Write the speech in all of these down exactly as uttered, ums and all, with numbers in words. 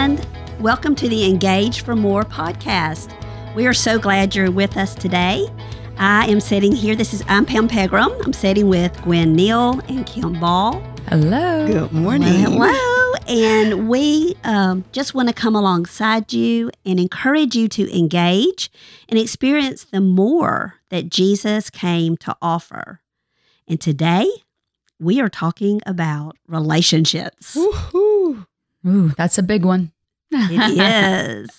and welcome to the Engage for More podcast. We are so glad you're with us today. I am sitting here. This is I'm Pam Pegram. I'm sitting with Gwen Neal and Kim Ball. Hello. Good morning. Hello. hello. And we um, just want to come alongside you and encourage you to engage and experience the more that Jesus came to offer. And today we are talking about relationships. Woohoo! Ooh, that's a big one. It is.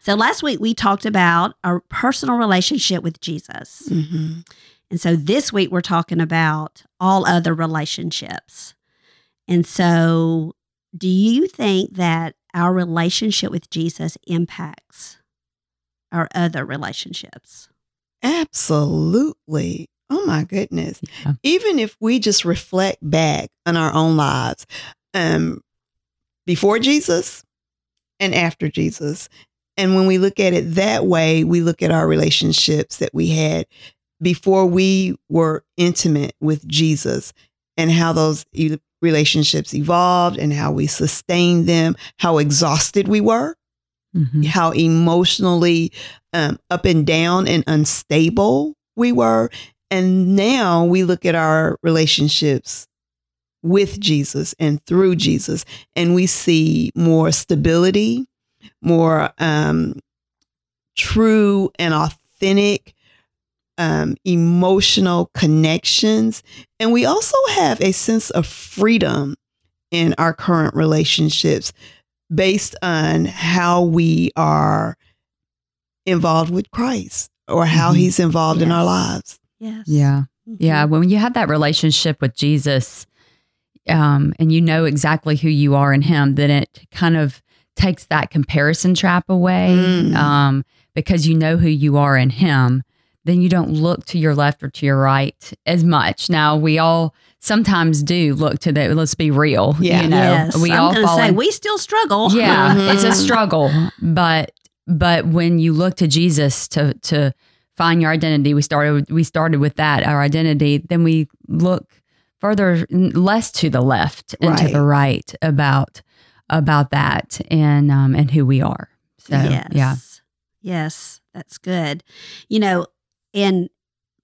So last week we talked about our personal relationship with Jesus. Mm-hmm. And so this week we're talking about all other relationships. And so do you think that our relationship with Jesus impacts our other relationships? Absolutely. Oh my goodness. Yeah. Even if we just reflect back on our own lives, um, before Jesus, and after Jesus. And when we look at it that way, we look at our relationships that we had before we were intimate with Jesus and how those relationships evolved and how we sustained them, how exhausted we were, mm-hmm. how emotionally um, up and down and unstable we were. And now we look at our relationships with Jesus and through Jesus, and we see more stability, more um, true and authentic um, emotional connections. And we also have a sense of freedom in our current relationships based on how we are involved with Christ or how mm-hmm. he's involved yes. in our lives. Yes. Yeah. Mm-hmm. Yeah. When you have that relationship with Jesus, Um, and you know exactly who you are in him, then it kind of takes that comparison trap away mm. um, because you know who you are in him. Then you don't look to your left or to your right as much. Now, we all sometimes do look to the, let's be real. Yeah. You know, yes. we I'm all fall say, in, we still struggle. Yeah, mm-hmm. it's a struggle. But but when you look to Jesus to to find your identity, we started we started with that, our identity, then we look further, less to the left and right. to the right about about that and um, and who we are. So yes. yeah, yes, that's good. You know, and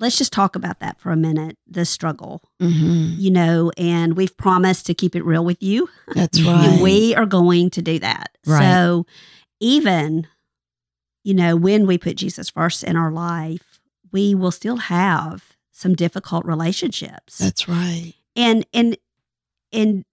let's just talk about that for a minute. The struggle, mm-hmm. you know, and we've promised to keep it real with you. That's right. And we are going to do that. Right. So even, you know, when we put Jesus first in our life, we will still have some difficult relationships. That's right. And, and, and,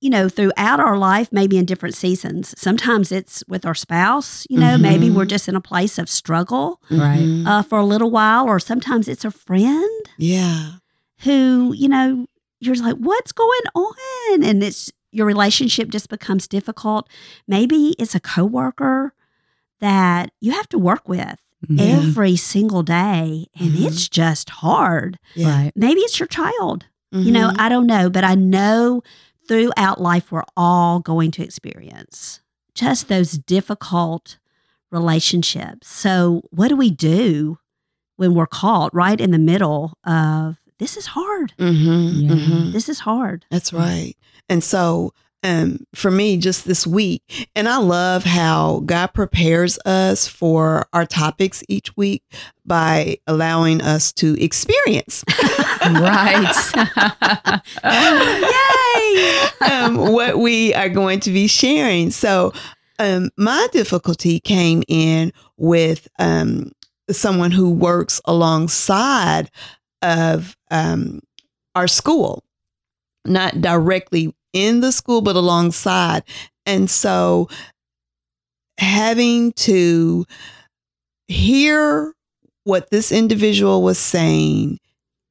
you know, throughout our life, maybe in different seasons, sometimes it's with our spouse, you know, mm-hmm. maybe we're just in a place of struggle right. uh, for a little while, or sometimes it's a friend yeah, who, you know, you're like, what's going on? And it's, your relationship just becomes difficult. Maybe it's a coworker that you have to work with yeah. every single day, and mm-hmm. it's just hard. Yeah. Right. Maybe it's your child. Mm-hmm. You know, I don't know, but I know throughout life we're all going to experience just those difficult relationships. So what do we do when we're caught right in the middle of this is hard? Mm-hmm. Yeah. Mm-hmm. This is hard. That's right. And so Um, for me, just this week. And I love how God prepares us for our topics each week by allowing us to experience. Right. Yay! Um, what we are going to be sharing. So um, my difficulty came in with um, someone who works alongside of um, our school, not directly in the school, but alongside. And so having to hear what this individual was saying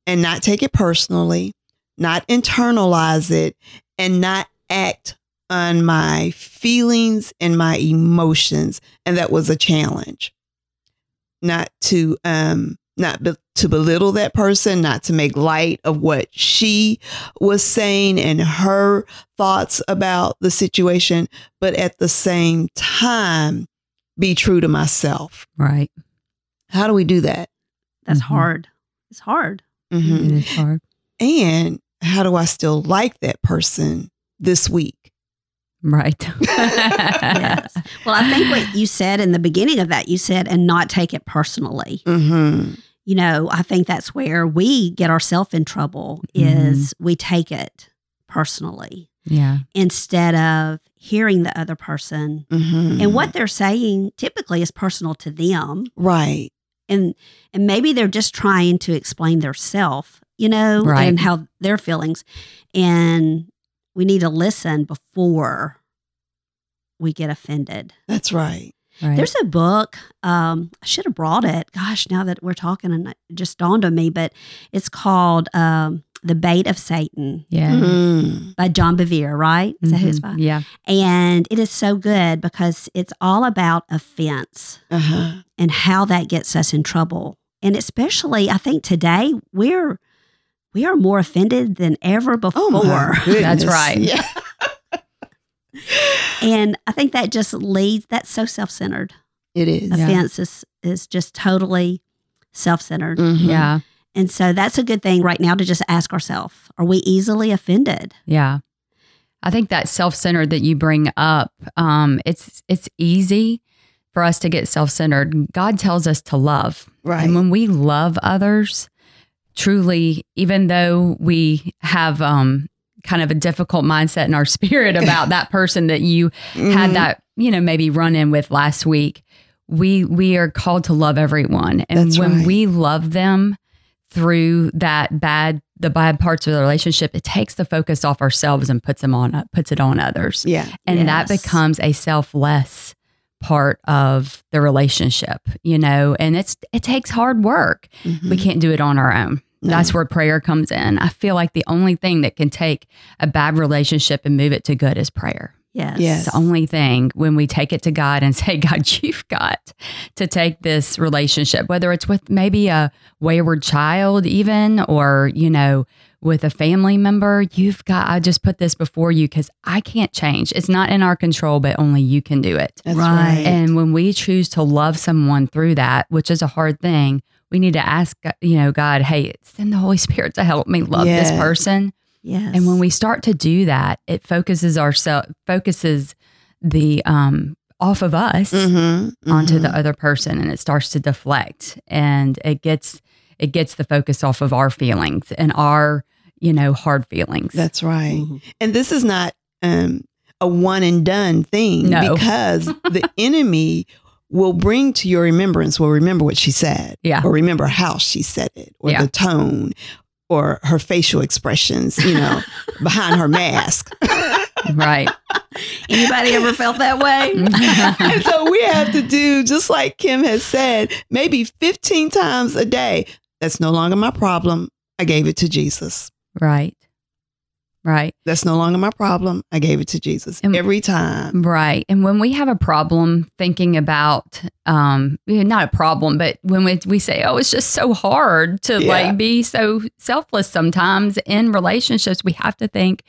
and not take it personally, not internalize it, and not act on my feelings and my emotions. And that was a challenge. Not to, um, not be- to belittle that person, not to make light of what she was saying and her thoughts about the situation, but at the same time, be true to myself. Right. How do we do that? That's mm-hmm. hard. It's hard. Mm-hmm. It is hard. And how do I still like that person this week? Right. Yes. Well, I think what you said in the beginning of that, you said, and not take it personally. Mm-hmm. You know, I think that's where we get ourselves in trouble is mm-hmm. we take it personally. Yeah. Instead of hearing the other person mm-hmm. and what they're saying typically is personal to them. Right. And and maybe they're just trying to explain their self, you know, right. and how their feelings. And we need to listen before we get offended. That's right. Right. There's a book, um, I should have brought it. Gosh, now that we're talking, and it just dawned on me, but it's called um, The Bait of Satan. Yeah. Mm-hmm. By John Bevere, right? Is mm-hmm. that who it's by? Yeah. And it is so good because it's all about offense uh-huh. and how that gets us in trouble. And especially, I think today, we're we are more offended than ever before. Oh my goodness. That's right. Yeah. And I think that just leads, that's so self-centered. It is. Offense yeah. is, is just totally self-centered. Mm-hmm. Yeah. And so that's a good thing right now to just ask ourselves, are we easily offended? Yeah. I think that self-centered that you bring up, um, it's it's easy for us to get self-centered. God tells us to love. Right. And when we love others, truly, even though we have um kind of a difficult mindset in our spirit about that person that you mm-hmm. had that, you know, maybe run in with last week. We we are called to love everyone. And That's when right. we love them through that bad, the bad parts of the relationship, it takes the focus off ourselves and puts them on, puts it on others. Yeah. And yes. that becomes a selfless part of the relationship, you know, and it's, it takes hard work. Mm-hmm. We can't do it on our own. That's where prayer comes in. I feel like the only thing that can take a bad relationship and move it to good is prayer. Yes. yes. It's the only thing when we take it to God and say, God, you've got to take this relationship, whether it's with maybe a wayward child even, or, you know, with a family member, you've got, I just put this before you because I can't change. It's not in our control, but only you can do it. That's right. And when we choose to love someone through that, which is a hard thing, we need to ask, you know, God, hey, send the Holy Spirit to help me love yes. this person. Yes. And when we start to do that, it focuses ourselves, focuses the um, off of us mm-hmm, mm-hmm. onto the other person, and it starts to deflect, and it gets it gets the focus off of our feelings and our, you know, hard feelings. That's right. Mm-hmm. And this is not um, a one and done thing no. because the enemy will bring to your remembrance, will remember what she said, yeah. or remember how she said it, or yeah. the tone, or her facial expressions, you know, behind her mask. Right. Anybody ever felt that way? And so we have to do, just like Kim has said, maybe fifteen times a day. That's no longer my problem. I gave it to Jesus. Right. Right. That's no longer my problem. I gave it to Jesus and, every time. Right. And when we have a problem thinking about, um, not a problem, but when we, we say, oh, it's just so hard to yeah. like be so selfless sometimes in relationships, we have to think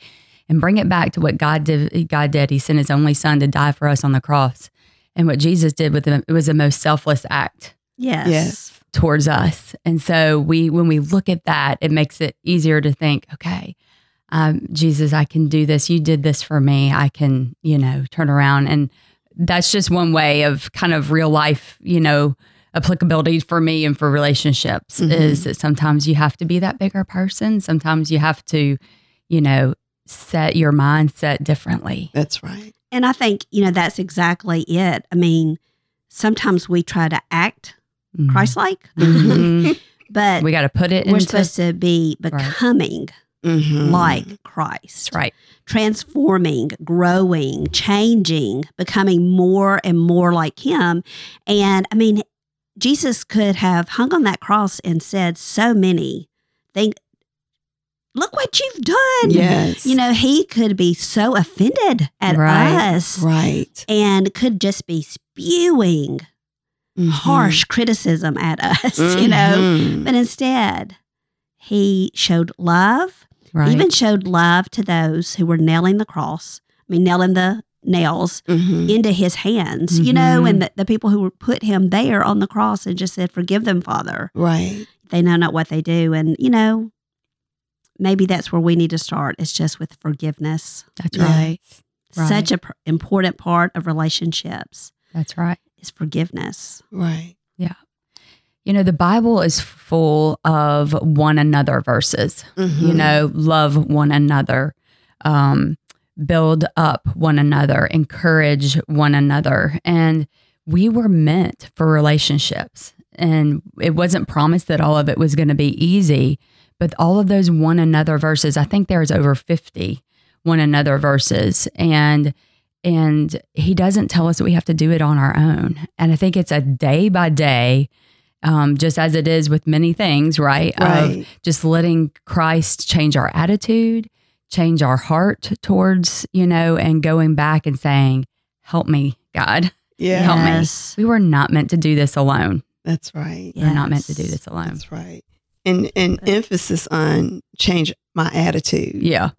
and bring it back to what God did. God did. He sent his only son to die for us on the cross. And what Jesus did with him, it was the most selfless act. Yes. Yes. Towards us. And so we, when we look at that, it makes it easier to think, okay, Um, Jesus, I can do this. You did this for me. I can, you know, turn around. And that's just one way of kind of real life, you know, applicability for me and for relationships mm-hmm. is that sometimes you have to be that bigger person. Sometimes you have to, you know, set your mindset differently. That's right. And I think, you know, that's exactly it. I mean, sometimes we try to act mm-hmm. Christ-like, mm-hmm. but we got to put it we're into, supposed to be becoming right. Mm-hmm. like Christ, right? Transforming, growing, changing, becoming more and more like him. And I mean, Jesus could have hung on that cross and said so many things. Look what you've done. Yes. You know, he could be so offended at right. us. Right. And could just be spewing mm-hmm. harsh criticism at us, mm-hmm. you know, but instead he showed love. Right. Even showed love to those who were nailing the cross, I mean, nailing the nails mm-hmm. into his hands, mm-hmm. you know, and the, the people who put him there on the cross and just said, forgive them, Father. Right. They know not what they do. And, you know, maybe that's where we need to start. It's just with forgiveness. That's right. right. Right. Such an pr- important part of relationships. That's right. Is forgiveness. Right. Yeah. You know, the Bible is full of one another verses, mm-hmm. you know, love one another, um, build up one another, encourage one another. And we were meant for relationships. And it wasn't promised that all of it was going to be easy, but all of those one another verses, I think there's over fifty one another verses. And and he doesn't tell us that we have to do it on our own. And I think it's a day by day, um, just as it is with many things, right? Right. Of just letting Christ change our attitude, change our heart towards, you know, and going back and saying, help me, God. Yes. Help me. We were not meant to do this alone. That's right. Yes. We're not meant to do this alone. That's right. And and but, emphasis on change my attitude. Yeah.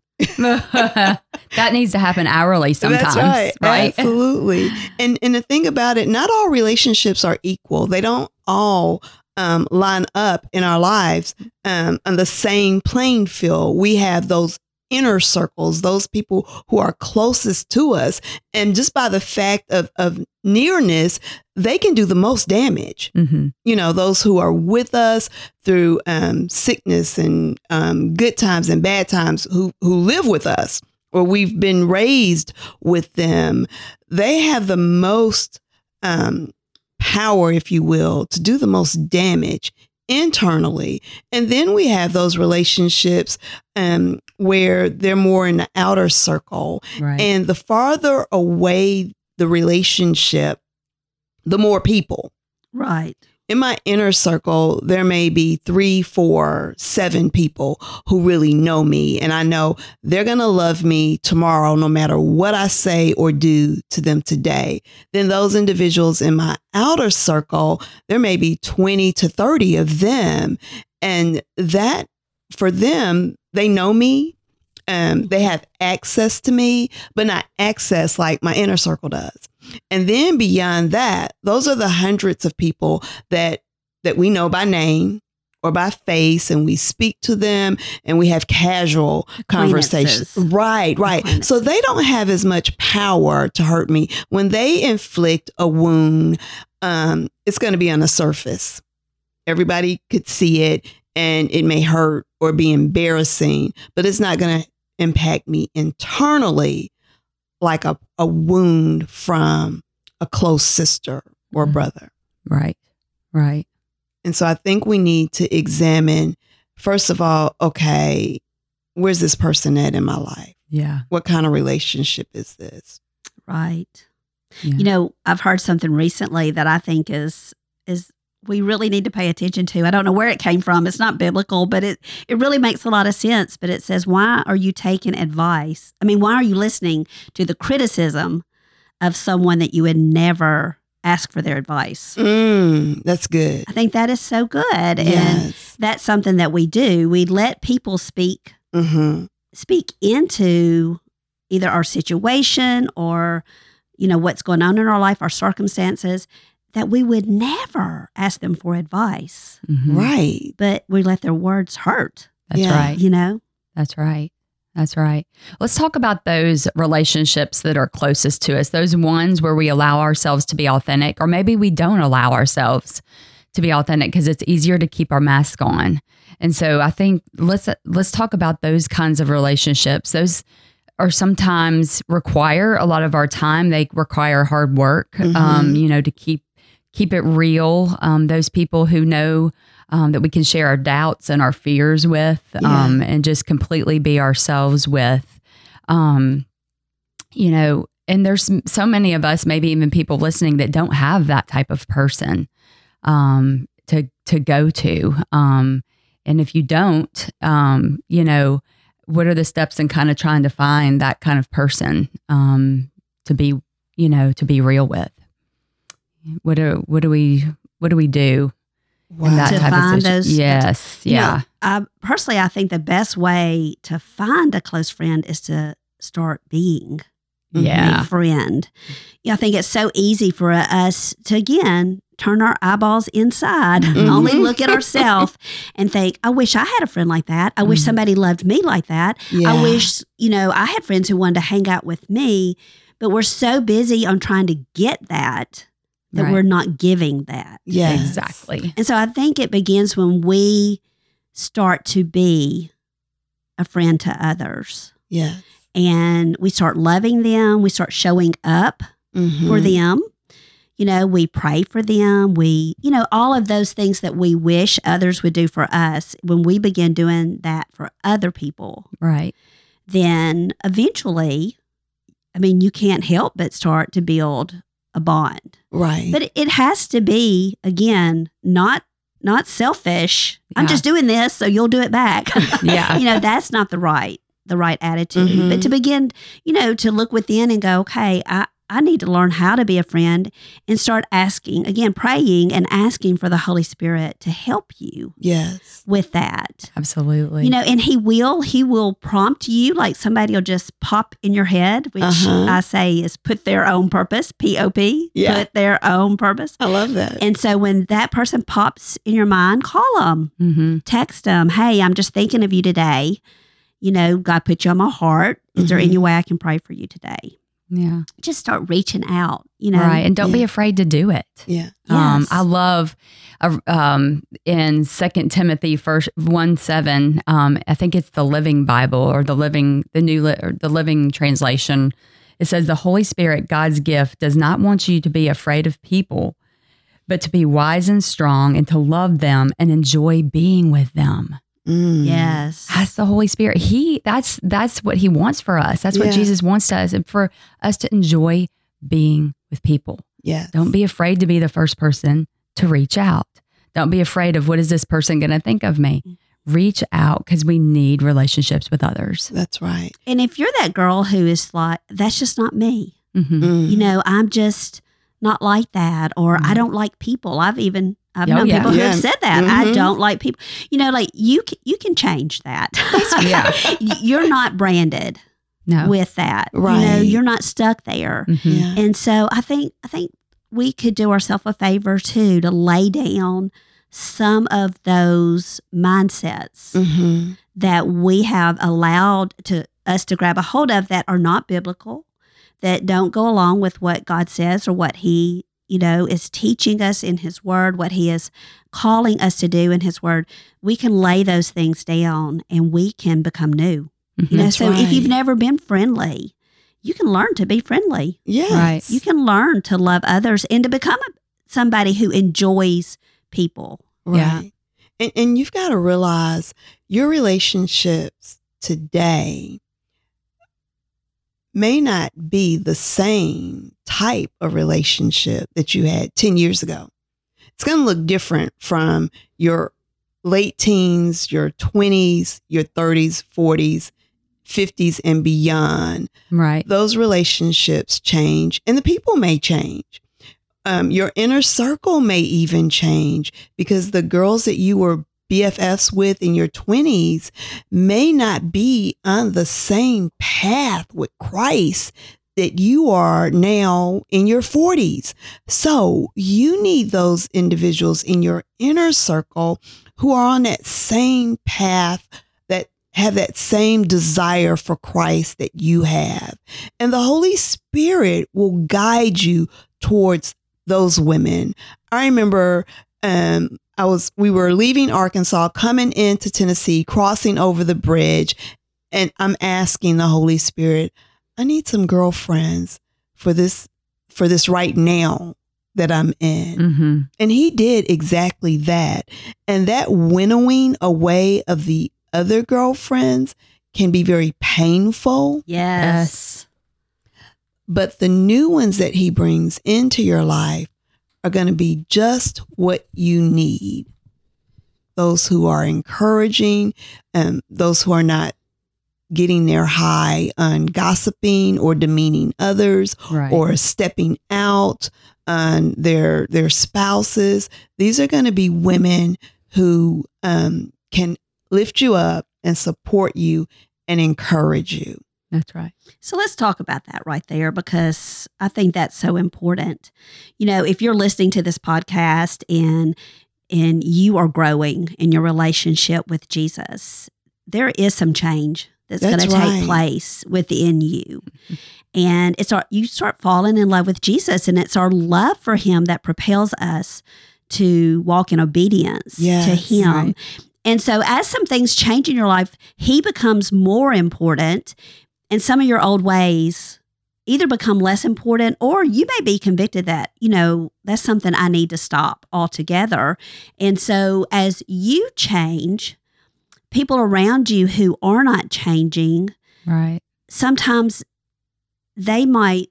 That needs to happen hourly sometimes. That's right. Right? Absolutely. And and the thing about it, not all relationships are equal. They don't all um, line up in our lives um, on the same playing field. We have those inner circles, those people who are closest to us. And just by the fact of, of nearness, they can do the most damage. Mm-hmm. You know, those who are with us through um, sickness and um, good times and bad times, who, who live with us or we've been raised with them, they have the most um, power, if you will, to do the most damage internally. And then we have those relationships um, where they're more in the outer circle. Right. And the farther away the relationship, the more people. Right. In my inner circle, there may be three, four, seven people who really know me. And I know they're going to love me tomorrow, no matter what I say or do to them today. Then those individuals in my outer circle, there may be twenty to thirty of them. And that for them, they know me. Um, they have access to me, but not access like my inner circle does. And then beyond that, those are the hundreds of people that that we know by name or by face, and we speak to them and we have casual conversations. Right, right. So they don't have as much power to hurt me. When they inflict a wound, um, it's going to be on the surface. Everybody could see it, and it may hurt or be embarrassing, but it's not going to impact me internally like a, a wound from a close sister or brother. Right, right. And so I think we need to examine, first of all, okay, where's this person at in my life? Yeah. What kind of relationship is this? Right. Yeah. You know, I've heard something recently that I think is is we really need to pay attention to. I don't know where it came from. It's not biblical, but it, it really makes a lot of sense. But it says, why are you taking advice? I mean, why are you listening to the criticism of someone that you would never ask for their advice? Mm, that's good. I think that is so good. Yes. And that's something that we do. We let people speak, mm-hmm. speak into either our situation or, you know, what's going on in our life, our circumstances, that we would never ask them for advice. Mm-hmm. Right. But we let their words hurt. That's yeah. right. You know? That's right. That's right. Let's talk about those relationships that are closest to us, those ones where we allow ourselves to be authentic, or maybe we don't allow ourselves to be authentic because it's easier to keep our mask on. And so I think let's let's talk about those kinds of relationships. Those or sometimes require a lot of our time. They require hard work, mm-hmm. um, you know, to keep Keep it real. Um, those people who know um, that we can share our doubts and our fears with, um, yeah. and just completely be ourselves with, um, you know, and there's so many of us, maybe even people listening, that don't have that type of person um, to, to go to. Um, and if you don't, um, you know, what are the steps in kind of trying to find that kind of person um, to be, you know, to be real with? What do what do we what do we do? Wow. In that to type find of those, yes, yeah. Know, I, personally, I think the best way to find a close friend is to start being, yeah, a friend. You know, I think it's so easy for us to again turn our eyeballs inside, mm-hmm. only look at ourselves and think, I wish I had a friend like that. I mm-hmm. wish somebody loved me like that. Yeah. I wish, you know, I had friends who wanted to hang out with me, but we're so busy on trying to get that that right. we're not giving that. Yeah, exactly. And so I think it begins when we start to be a friend to others. Yeah. And we start loving them. We start showing up mm-hmm. for them. You know, we pray for them. We, you know, all of those things that we wish others would do for us, when we begin doing that for other people, right? Then eventually, I mean, you can't help but start to build a bond. Right. But it has to be, again, not not selfish. Yeah. I'm just doing this, so you'll do it back. Yeah. You know, that's not the right, the right attitude. Mm-hmm. But to begin, you know, to look within and go, okay, I, I need to learn how to be a friend and start asking, again, praying and asking for the Holy Spirit to help you yes. with that. Absolutely. You know, and he will, he will prompt you, like somebody will just pop in your head, which uh-huh. I say is put their own purpose, P O P, yeah. put their own purpose. I love that. And so when that person pops in your mind, call them, mm-hmm. text them, hey, I'm just thinking of you today. You know, God put you on my heart. Is mm-hmm. there any way I can pray for you today? Yeah. Just start reaching out, you know. Right. And don't yeah. be afraid to do it. Yeah. Um, yes. I love uh, um, in Second Timothy one seven, um, I think it's the Living Bible or the Living, the New, Li- or the Living Translation. It says, the Holy Spirit, God's gift, does not want you to be afraid of people, but to be wise and strong and to love them and enjoy being with them. Mm. Yes. That's the Holy Spirit. He, that's, that's what he wants for us. That's yeah. what Jesus wants us, and for us to enjoy being with people. Yeah. Don't be afraid to be the first person to reach out. Don't be afraid of what is this person going to think of me? Reach out, because we need relationships with others. That's right. And if you're that girl who is like, that's just not me, mm-hmm. mm. you know, I'm just not like that, or mm. I don't like people. I've even I've oh, known yeah. people who yeah. have said that. Mm-hmm. I don't like people. You know, like you can, you can change that. Yeah. You're not branded no. with that. Right. You know, you're not stuck there. Mm-hmm. Yeah. And so I think I think we could do ourselves a favor too, to lay down some of those mindsets mm-hmm. that we have allowed to us to grab a hold of that are not biblical, that don't go along with what God says or what he you know, is teaching us in his word, what he is calling us to do in his word. We can lay those things down and we can become new. Mm-hmm. You know, that's so right. If you've never been friendly, you can learn to be friendly. Yes. Right. You can learn to love others and to become a, somebody who enjoys people. Right. Yeah. And, and you've got to realize your relationships today may not be the same type of relationship that you had ten years ago. It's going to look different from your late teens, your twenties, your thirties, forties, fifties, and beyond. Right. Those relationships change, and the people may change. Um, your inner circle may even change, because the girls that you were B F Fs with in your twenties may not be on the same path with Christ that you are now in your forties. So you need those individuals in your inner circle who are on that same path, that have that same desire for Christ that you have. And the Holy Spirit will guide you towards those women. I remember um I was, we were leaving Arkansas, coming into Tennessee, crossing over the bridge, and I'm asking the Holy Spirit, I need some girlfriends for this, for this right now that I'm in. Mm-hmm. And he did exactly that. And that winnowing away of the other girlfriends can be very painful. Yes. But the new ones that he brings into your life are going to be just what you need. Those who are encouraging, um, those who are not getting their high on gossiping or demeaning others, right. or stepping out on their their spouses. These are going to be women who um, can lift you up and support you and encourage you. That's right. So let's talk about that right there, because I think that's so important. You know, if you're listening to this podcast and and you are growing in your relationship with Jesus, there is some change that's, that's going right. to take place within you. Mm-hmm. And it's our, you start falling in love with Jesus, and it's our love for him that propels us to walk in obedience yes, to him. Right. And so as some things change in your life, he becomes more important, and some of your old ways either become less important, or you may be convicted that, you know, that's something I need to stop altogether. And so as you change, people around you who are not changing, right? Sometimes they might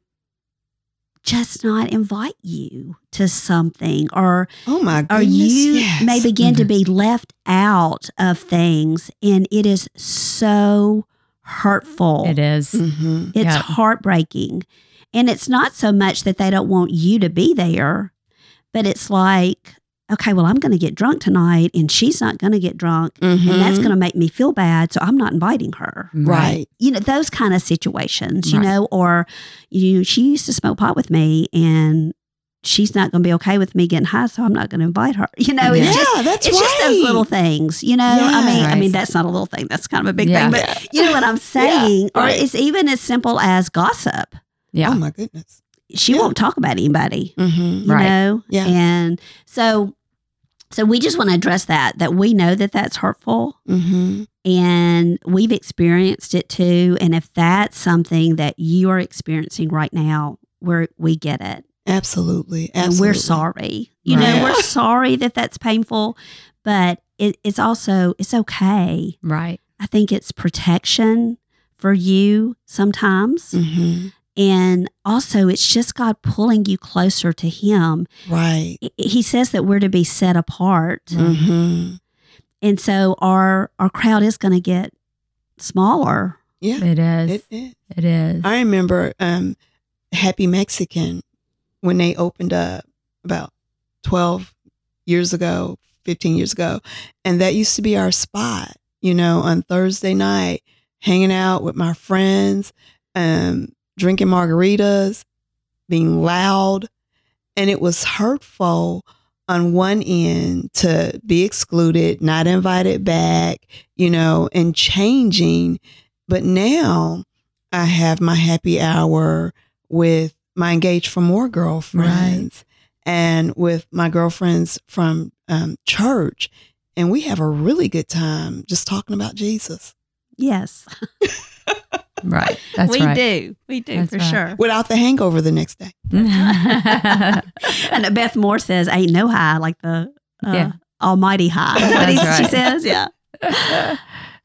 just not invite you to something, or oh my goodness, or you yes. may begin mm-hmm. to be left out of things, and it is so hurtful. It is. Mm-hmm. It's yep. heartbreaking. And it's not so much that they don't want you to be there, but it's like, okay, well, I'm going to get drunk tonight, and she's not going to get drunk, mm-hmm. and that's going to make me feel bad, so I'm not inviting her. Right. right. You know, those kind of situations, you right. know, or you know, she used to smoke pot with me, and she's not going to be okay with me getting high, so I'm not going to invite her. You know, it's, yeah, just, that's it's right. just those little things, you know. Yeah, I mean, right. I mean, that's not a little thing. That's kind of a big yeah. thing, but you know what I'm saying? yeah, right. Or it's even as simple as gossip. Yeah. Oh, my goodness. She yeah. won't talk about anybody, mm-hmm. you right. know? Yeah. And so so we just want to address that, that we know that that's hurtful, mm-hmm. and we've experienced it too. And if that's something that you are experiencing right now, we're, we get it. Absolutely. Absolutely. And we're sorry. You right. know, we're sorry that that's painful, but it, it's also, it's okay. Right. I think it's protection for you sometimes. Mm-hmm. And also, it's just God pulling you closer to him. Right. He says that we're to be set apart. Mm-hmm. And so our our crowd is going to get smaller. Yeah. It is. It is. It is. I remember um, Happy Mexican, when they opened up about twelve years ago, fifteen years ago. And that used to be our spot, you know, on Thursday night, hanging out with my friends. Um drinking margaritas, being loud, and it was hurtful on one end to be excluded, not invited back, you know, and changing. But now I have my happy hour with my Engage for More girlfriends right. and with my girlfriends from um, church. And we have a really good time just talking about Jesus. Yes. Right. That's we right. do. We do That's for right. sure. Without the hangover the next day. And Beth Moore says, ain't no high like the uh, yeah. almighty high. That's what right. she says. Yeah.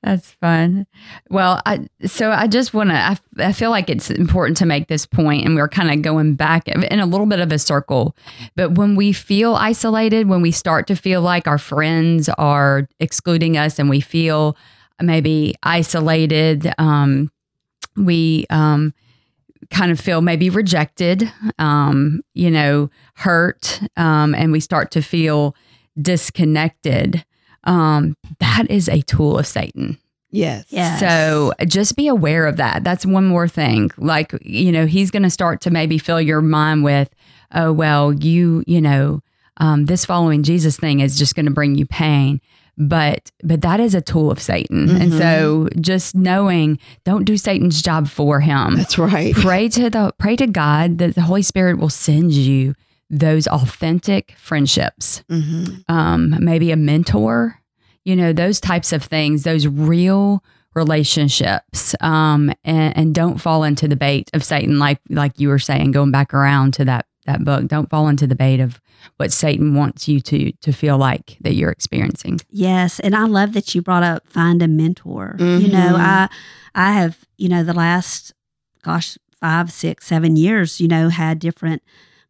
That's fun. Well, I, so I just want to, I, I feel like it's important to make this point, and we're kind of going back in a little bit of a circle, but when we feel isolated, when we start to feel like our friends are excluding us and we feel maybe isolated, um, we um, kind of feel maybe rejected, um, you know, hurt, um, and we start to feel disconnected. Um, that is a tool of Satan. Yes. yes. So just be aware of that. That's one more thing. Like, you know, he's going to start to maybe fill your mind with, oh, well, you, you know, um, this following Jesus thing is just going to bring you pain. But but that is a tool of Satan. Mm-hmm. And so just knowing, don't do Satan's job for him. That's right. Pray to the pray to God that the Holy Spirit will send you those authentic friendships. Mm-hmm. Um, maybe a mentor, you know, those types of things, those real relationships. Um, and, and don't fall into the bait of Satan, like like you were saying, going back around to that that book. Don't fall into the bait of what Satan wants you to to feel like that you're experiencing. Yes. And I love that you brought up find a mentor. Mm-hmm. You know, I I have, you know, the last, gosh, five, six, seven years, you know, had different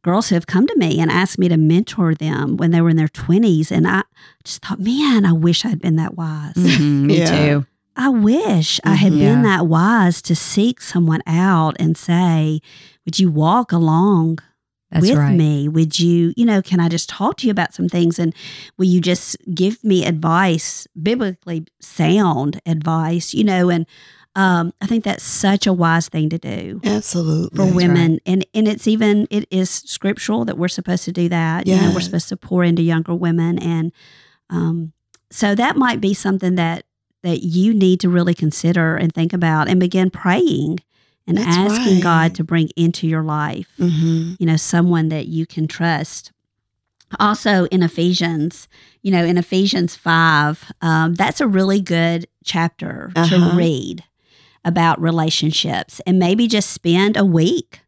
girls who have come to me and asked me to mentor them when they were in their twenties. And I just thought, man, I wish I'd been that wise. Mm-hmm, me yeah. too. I wish mm-hmm. I had yeah. been that wise to seek someone out and say, would you walk along That's with right. me? Would you, you know, can I just talk to you about some things? And will you just give me advice, biblically sound advice, you know? And Um, I think that's such a wise thing to do. Absolutely. For that's women. Right. And and it's even, it is scriptural that we're supposed to do that. Yes. You know, we're supposed to pour into younger women. And um, so that might be something that, that you need to really consider and think about and begin praying and that's asking right. God to bring into your life, mm-hmm. you know, someone that you can trust. Also in Ephesians, you know, in Ephesians five, um, that's a really good chapter uh-huh. to read about relationships, and maybe just spend a week,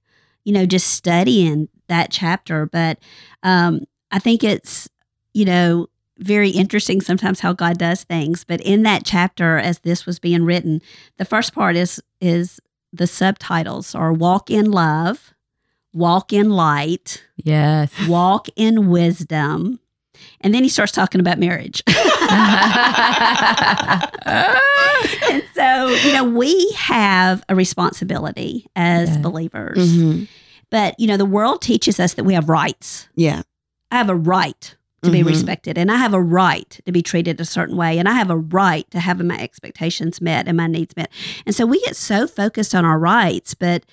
you know, just studying that chapter. But um, I think it's, you know, very interesting sometimes how God does things. But in that chapter, as this was being written, the first part is is the subtitles are walk in love, walk in light, yes, walk in wisdom, and then he starts talking about marriage. And so, you know, we have a responsibility as yeah. believers, mm-hmm. but you know, the world teaches us that we have rights. Yeah, I have a right to mm-hmm. be respected, and I have a right to be treated a certain way, and I have a right to have my expectations met and my needs met. And so, we get so focused on our rights, but.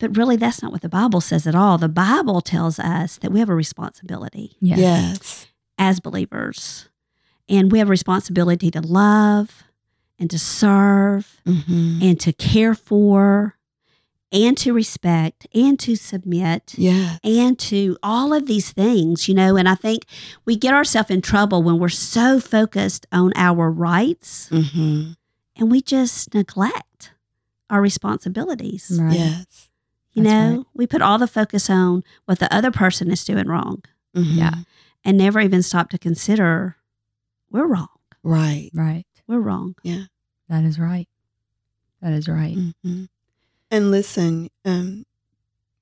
But really, that's not what the Bible says at all. The Bible tells us that we have a responsibility. Yes. yes. As believers. And we have a responsibility to love and to serve mm-hmm. and to care for and to respect and to submit yes. and to all of these things, you know. And I think we get ourselves in trouble when we're so focused on our rights mm-hmm. and we just neglect our responsibilities. Right. Yes. You know, right. we put all the focus on what the other person is doing wrong. Mm-hmm. Yeah. And never even stop to consider we're wrong. Right. Right. We're wrong. Yeah. That is right. That is right. Mm-hmm. And listen, um,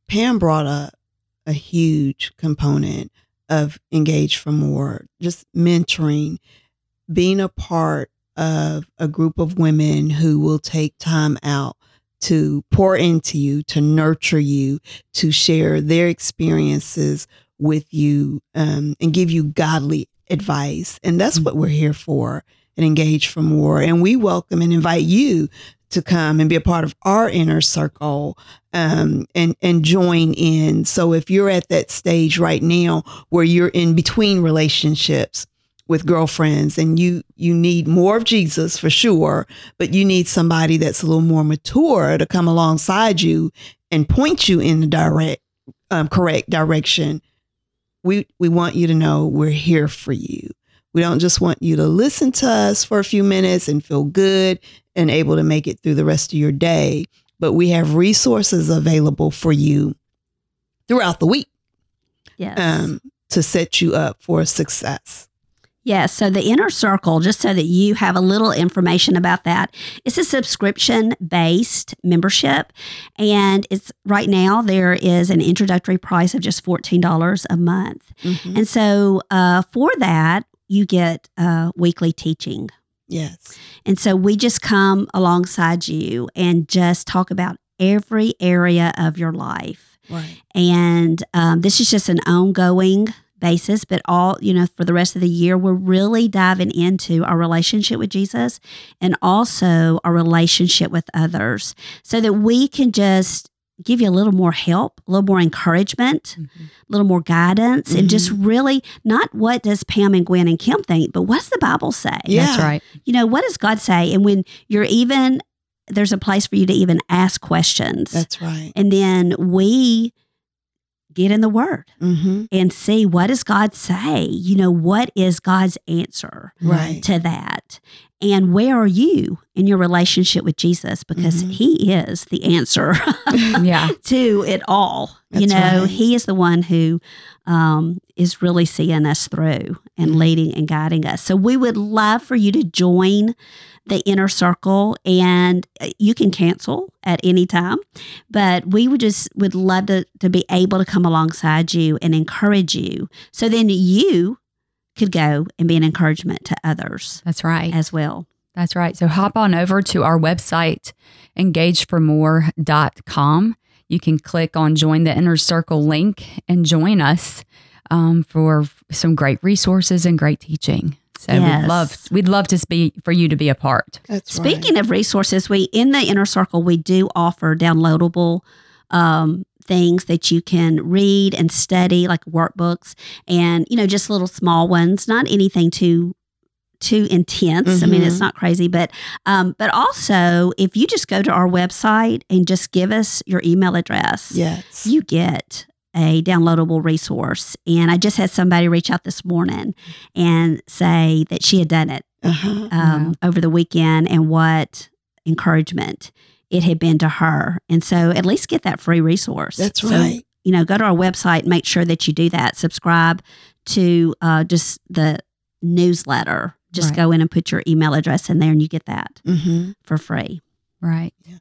Pam brought up a huge component of Engage for More, just mentoring, being a part of a group of women who will take time out to pour into you, to nurture you, to share their experiences with you, um, and give you godly advice. And that's what we're here for at Engage for More. And we welcome and invite you to come and be a part of our inner circle, um, and, and join in. So if you're at that stage right now where you're in between relationships with girlfriends, and you you need more of Jesus for sure, but you need somebody that's a little more mature to come alongside you and point you in the direct, um, correct direction. We we want you to know we're here for you. We don't just want you to listen to us for a few minutes and feel good and able to make it through the rest of your day, but we have resources available for you throughout the week, yes. um, to set you up for success. Yes, yeah, so the Inner Circle, just so that you have a little information about that, it's a subscription-based membership, and it's right now there is an introductory price of just fourteen dollars a month. Mm-hmm. And so uh, for that, you get uh, weekly teaching. Yes. And so we just come alongside you and just talk about every area of your life. Right. And um, this is just an ongoing basis, but all, you know, for the rest of the year, we're really diving into our relationship with Jesus and also our relationship with others so that we can just give you a little more help, a little more encouragement, mm-hmm. a little more guidance, mm-hmm. and just really not what does Pam and Gwen and Kim think, but what's the Bible say? Yeah. That's right. You know, what does God say? And when you're even, there's a place for you to even ask questions. That's right. And then we get in the Word mm-hmm. and see what does God say? You know, what is God's answer right. to that? And where are you in your relationship with Jesus? Because mm-hmm. He is the answer yeah. to it all. That's you know, right. He is the one who um, is really seeing us through and mm-hmm. leading and guiding us. So we would love for you to join the Inner Circle, and you can cancel at any time, but we would just would love to, to be able to come alongside you and encourage you. So then you could go and be an encouragement to others. That's right. As well. That's right. So hop on over to our website, engage for more dot com. You can click on Join the Inner Circle link and join us um, for some great resources and great teaching. So yes. we'd love we'd love to be for you to be a part. That's Speaking right. of resources, we in the Inner Circle we do offer downloadable um, things that you can read and study, like workbooks, and you know just little small ones, not anything too too intense. Mm-hmm. I mean, it's not crazy, but um, but also if you just go to our website and just give us your email address, yes, you get a downloadable resource. And I just had somebody reach out this morning and say that she had done it uh-huh, um, wow. over the weekend and what encouragement it had been to her. And so at least get that free resource. That's right. So, you know, go to our website and make sure that you do that. Subscribe to uh, just the newsletter. Just right. go in and put your email address in there and you get that mm-hmm. for free. Right. Yeah.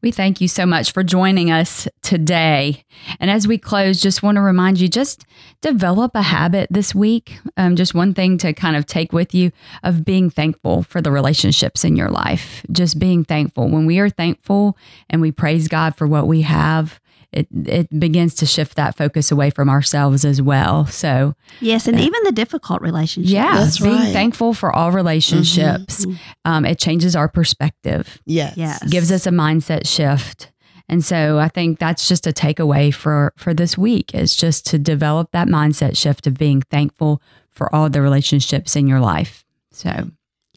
We thank you so much for joining us today. And as we close, just want to remind you, just develop a habit this week. Um, just one thing to kind of take with you of being thankful for the relationships in your life. Just being thankful. When we are thankful and we praise God for what we have, It it begins to shift that focus away from ourselves as well. So yes, and uh, even the difficult relationships. Yeah, That's being right. thankful for all relationships. Mm-hmm. Um, it changes our perspective. Yes. yes, gives us a mindset shift. And so I think that's just a takeaway for for this week is just to develop that mindset shift of being thankful for all the relationships in your life. So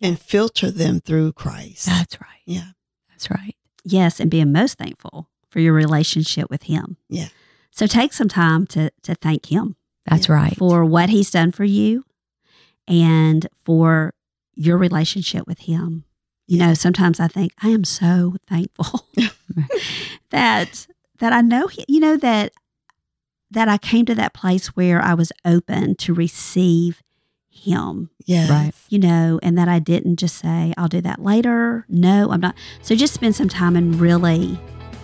and filter them through Christ. That's right. Yeah, that's right. Yes, and being most thankful for your relationship with him. Yeah. So take some time to to thank him. That's yeah. right. For what he's done for you and for your relationship with him. You yeah. know, sometimes I think I am so thankful that that I know he, you know that that I came to that place where I was open to receive him. Yes. Right. You know, and that I didn't just say I'll do that later. No, I'm not. So just spend some time and really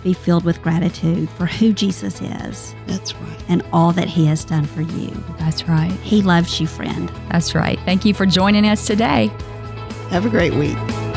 be filled with gratitude for who Jesus is. That's right. And all that he has done for you. That's right. He loves you, friend. That's right. Thank you for joining us today. Have a great week.